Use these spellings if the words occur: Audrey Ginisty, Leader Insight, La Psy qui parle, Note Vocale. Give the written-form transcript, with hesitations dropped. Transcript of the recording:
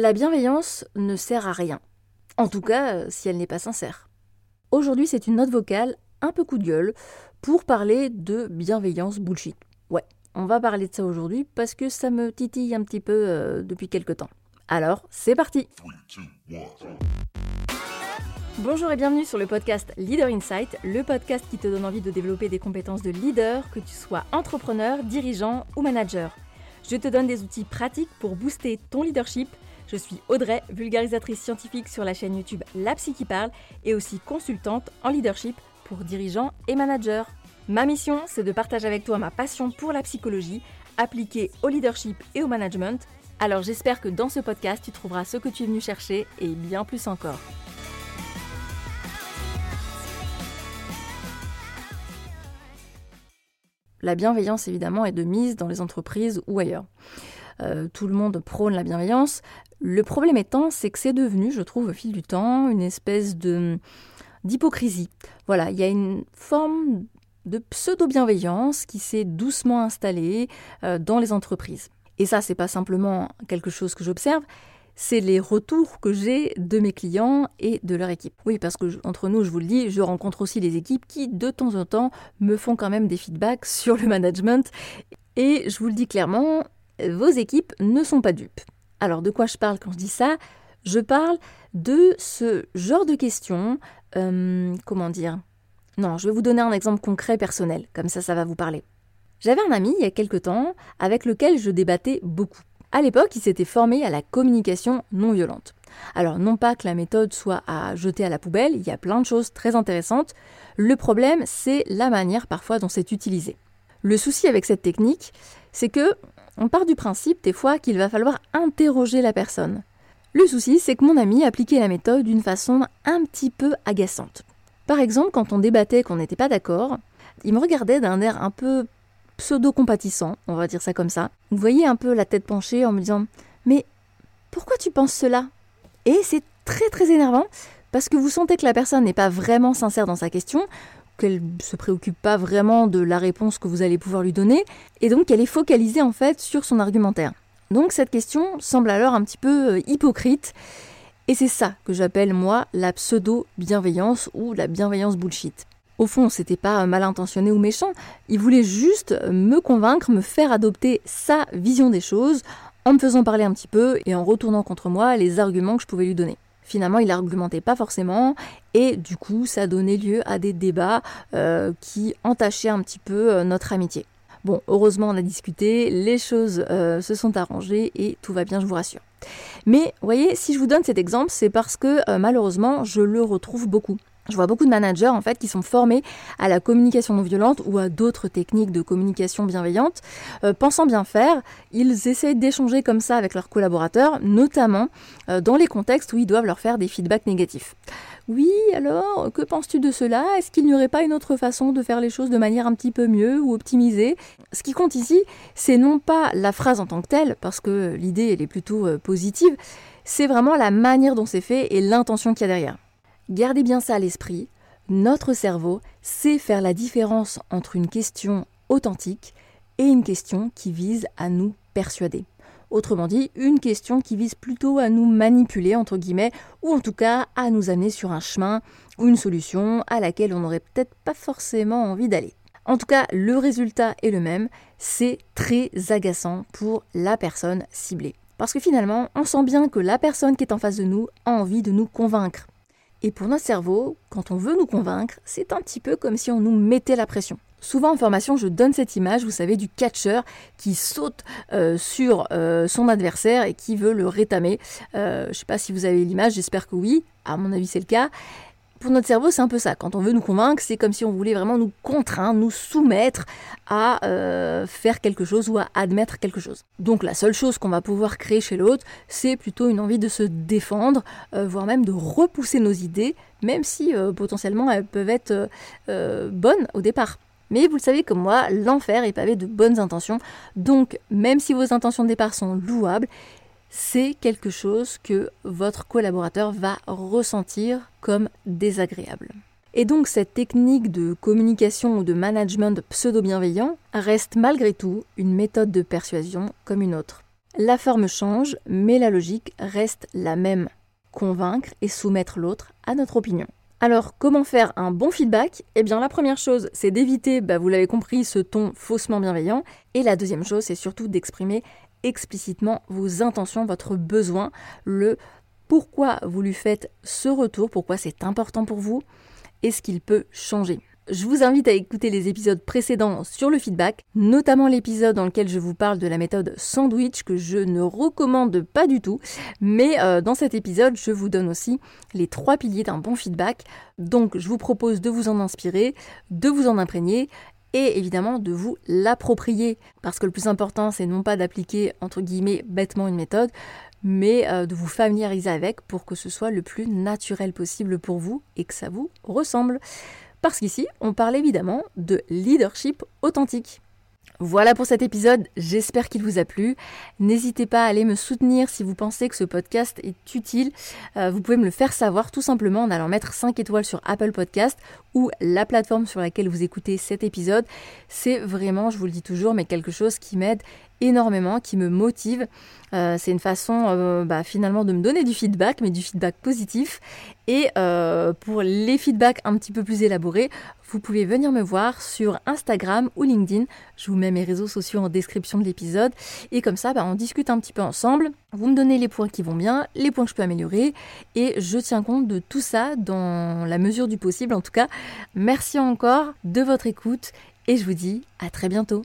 La bienveillance ne sert à rien. En tout cas, si elle n'est pas sincère. Aujourd'hui, c'est une note vocale un peu coup de gueule pour parler de bienveillance bullshit. Ouais, on va parler de ça aujourd'hui parce que ça me titille un petit peu depuis quelque temps. Alors, c'est parti. 3, 2, 1. Bonjour et bienvenue sur le podcast Leader Insight, le podcast qui te donne envie de développer des compétences de leader, que tu sois entrepreneur, dirigeant ou manager. Je te donne des outils pratiques pour booster ton leadership. Je suis Audrey, vulgarisatrice scientifique sur la chaîne YouTube La Psy qui parle et aussi consultante en leadership pour dirigeants et managers. Ma mission, c'est de partager avec toi ma passion pour la psychologie, appliquée au leadership et au management. Alors j'espère que dans ce podcast, tu trouveras ce que tu es venu chercher et bien plus encore. La bienveillance, évidemment, est de mise dans les entreprises ou ailleurs. Tout le monde prône la bienveillance. Le problème étant, c'est que c'est devenu, je trouve, au fil du temps, une espèce d'hypocrisie. Voilà, il y a une forme de pseudo-bienveillance qui s'est doucement installée dans les entreprises. Et ça, c'est pas simplement quelque chose que j'observe, c'est les retours que j'ai de mes clients et de leur équipe. Oui, parce que entre nous, je vous le dis, je rencontre aussi les équipes qui, de temps en temps, me font quand même des feedbacks sur le management. Et je vous le dis clairement, vos équipes ne sont pas dupes. Alors, de quoi je parle quand je dis ça ? Je parle de ce genre de questions. Non, je vais vous donner un exemple concret personnel. Comme ça, ça va vous parler. J'avais un ami, il y a quelque temps, avec lequel je débattais beaucoup. À l'époque, il s'était formé à la communication non violente. Alors, non pas que la méthode soit à jeter à la poubelle, il y a plein de choses très intéressantes. Le problème, c'est la manière parfois dont c'est utilisé. Le souci avec cette technique, c'est que on part du principe des fois qu'il va falloir interroger la personne. Le souci, c'est que mon ami appliquait la méthode d'une façon un petit peu agaçante. Par exemple, quand on débattait qu'on n'était pas d'accord, il me regardait d'un air un peu pseudo-compatissant, on va dire ça comme ça. Vous voyez un peu la tête penchée en me disant « Mais pourquoi tu penses cela ?» Et c'est très très énervant parce que vous sentez que la personne n'est pas vraiment sincère dans sa question, qu'elle ne se préoccupe pas vraiment de la réponse que vous allez pouvoir lui donner et donc qu'elle est focalisée en fait sur son argumentaire. Donc cette question semble alors un petit peu hypocrite et c'est ça que j'appelle moi la pseudo-bienveillance ou la bienveillance bullshit. Au fond, c'était pas mal intentionné ou méchant, il voulait juste me convaincre, me faire adopter sa vision des choses en me faisant parler un petit peu et en retournant contre moi les arguments que je pouvais lui donner. Finalement, il argumentait pas forcément et du coup, ça donnait lieu à des débats qui entachaient un petit peu notre amitié. Bon, heureusement, on a discuté, les choses se sont arrangées et tout va bien, je vous rassure. Mais, voyez, si je vous donne cet exemple, c'est parce que malheureusement, je le retrouve beaucoup. Je vois beaucoup de managers en fait qui sont formés à la communication non violente ou à d'autres techniques de communication bienveillante. Pensant bien faire, ils essayent d'échanger comme ça avec leurs collaborateurs, notamment dans les contextes où ils doivent leur faire des feedbacks négatifs. « Oui, alors, que penses-tu de cela ? Est-ce qu'il n'y aurait pas une autre façon de faire les choses de manière un petit peu mieux ou optimisée ?» Ce qui compte ici, c'est non pas la phrase en tant que telle, parce que l'idée elle est plutôt positive, c'est vraiment la manière dont c'est fait et l'intention qu'il y a derrière. Gardez bien ça à l'esprit, notre cerveau sait faire la différence entre une question authentique et une question qui vise à nous persuader. Autrement dit, une question qui vise plutôt à nous manipuler, entre guillemets, ou en tout cas à nous amener sur un chemin ou une solution à laquelle on n'aurait peut-être pas forcément envie d'aller. En tout cas, le résultat est le même, c'est très agaçant pour la personne ciblée. Parce que finalement, on sent bien que la personne qui est en face de nous a envie de nous convaincre. Et pour notre cerveau, quand on veut nous convaincre, c'est un petit peu comme si on nous mettait la pression. Souvent en formation, je donne cette image, vous savez, du catcheur qui saute sur son adversaire et qui veut le rétamer. Je ne sais pas si vous avez l'image, j'espère que oui. À mon avis, c'est le cas. Pour notre cerveau, c'est un peu ça. Quand on veut nous convaincre, c'est comme si on voulait vraiment nous contraindre, nous soumettre à faire quelque chose ou à admettre quelque chose. Donc la seule chose qu'on va pouvoir créer chez l'autre, c'est plutôt une envie de se défendre, voire même de repousser nos idées, même si potentiellement elles peuvent être bonnes au départ. Mais vous le savez comme moi, l'enfer est pavé de bonnes intentions. Donc même si vos intentions de départ sont louables, c'est quelque chose que votre collaborateur va ressentir comme désagréable. Et donc cette technique de communication ou de management pseudo-bienveillant reste malgré tout une méthode de persuasion comme une autre. La forme change, mais la logique reste la même. Convaincre et soumettre l'autre à notre opinion. Alors, comment faire un bon feedback ? Eh bien, la première chose, c'est d'éviter, vous l'avez compris, ce ton faussement bienveillant. Et la deuxième chose, c'est surtout d'exprimer explicitement vos intentions, votre besoin, le pourquoi vous lui faites ce retour, pourquoi c'est important pour vous et ce qu'il peut changer. Je vous invite à écouter les épisodes précédents sur le feedback, notamment l'épisode dans lequel je vous parle de la méthode sandwich que je ne recommande pas du tout, mais dans cet épisode, je vous donne aussi les 3 piliers d'un bon feedback. Donc, je vous propose de vous en inspirer, de vous en imprégner et évidemment de vous l'approprier. Parce que le plus important, c'est non pas d'appliquer, entre guillemets, bêtement une méthode, mais de vous familiariser avec pour que ce soit le plus naturel possible pour vous et que ça vous ressemble. Parce qu'ici, on parle évidemment de leadership authentique. Voilà pour cet épisode, j'espère qu'il vous a plu. N'hésitez pas à aller me soutenir si vous pensez que ce podcast est utile. Vous pouvez me le faire savoir tout simplement en allant mettre 5 étoiles sur Apple Podcast ou la plateforme sur laquelle vous écoutez cet épisode. C'est vraiment, je vous le dis toujours, mais quelque chose qui m'aide énormément, qui me motive. C'est une façon finalement de me donner du feedback, mais du feedback positif. Et pour les feedbacks un petit peu plus élaborés, vous pouvez venir me voir sur Instagram ou LinkedIn. Je vous mets mes réseaux sociaux en description de l'épisode. Et comme ça, on discute un petit peu ensemble. Vous me donnez les points qui vont bien, les points que je peux améliorer. Et je tiens compte de tout ça dans la mesure du possible. En tout cas, merci encore de votre écoute. Et je vous dis à très bientôt.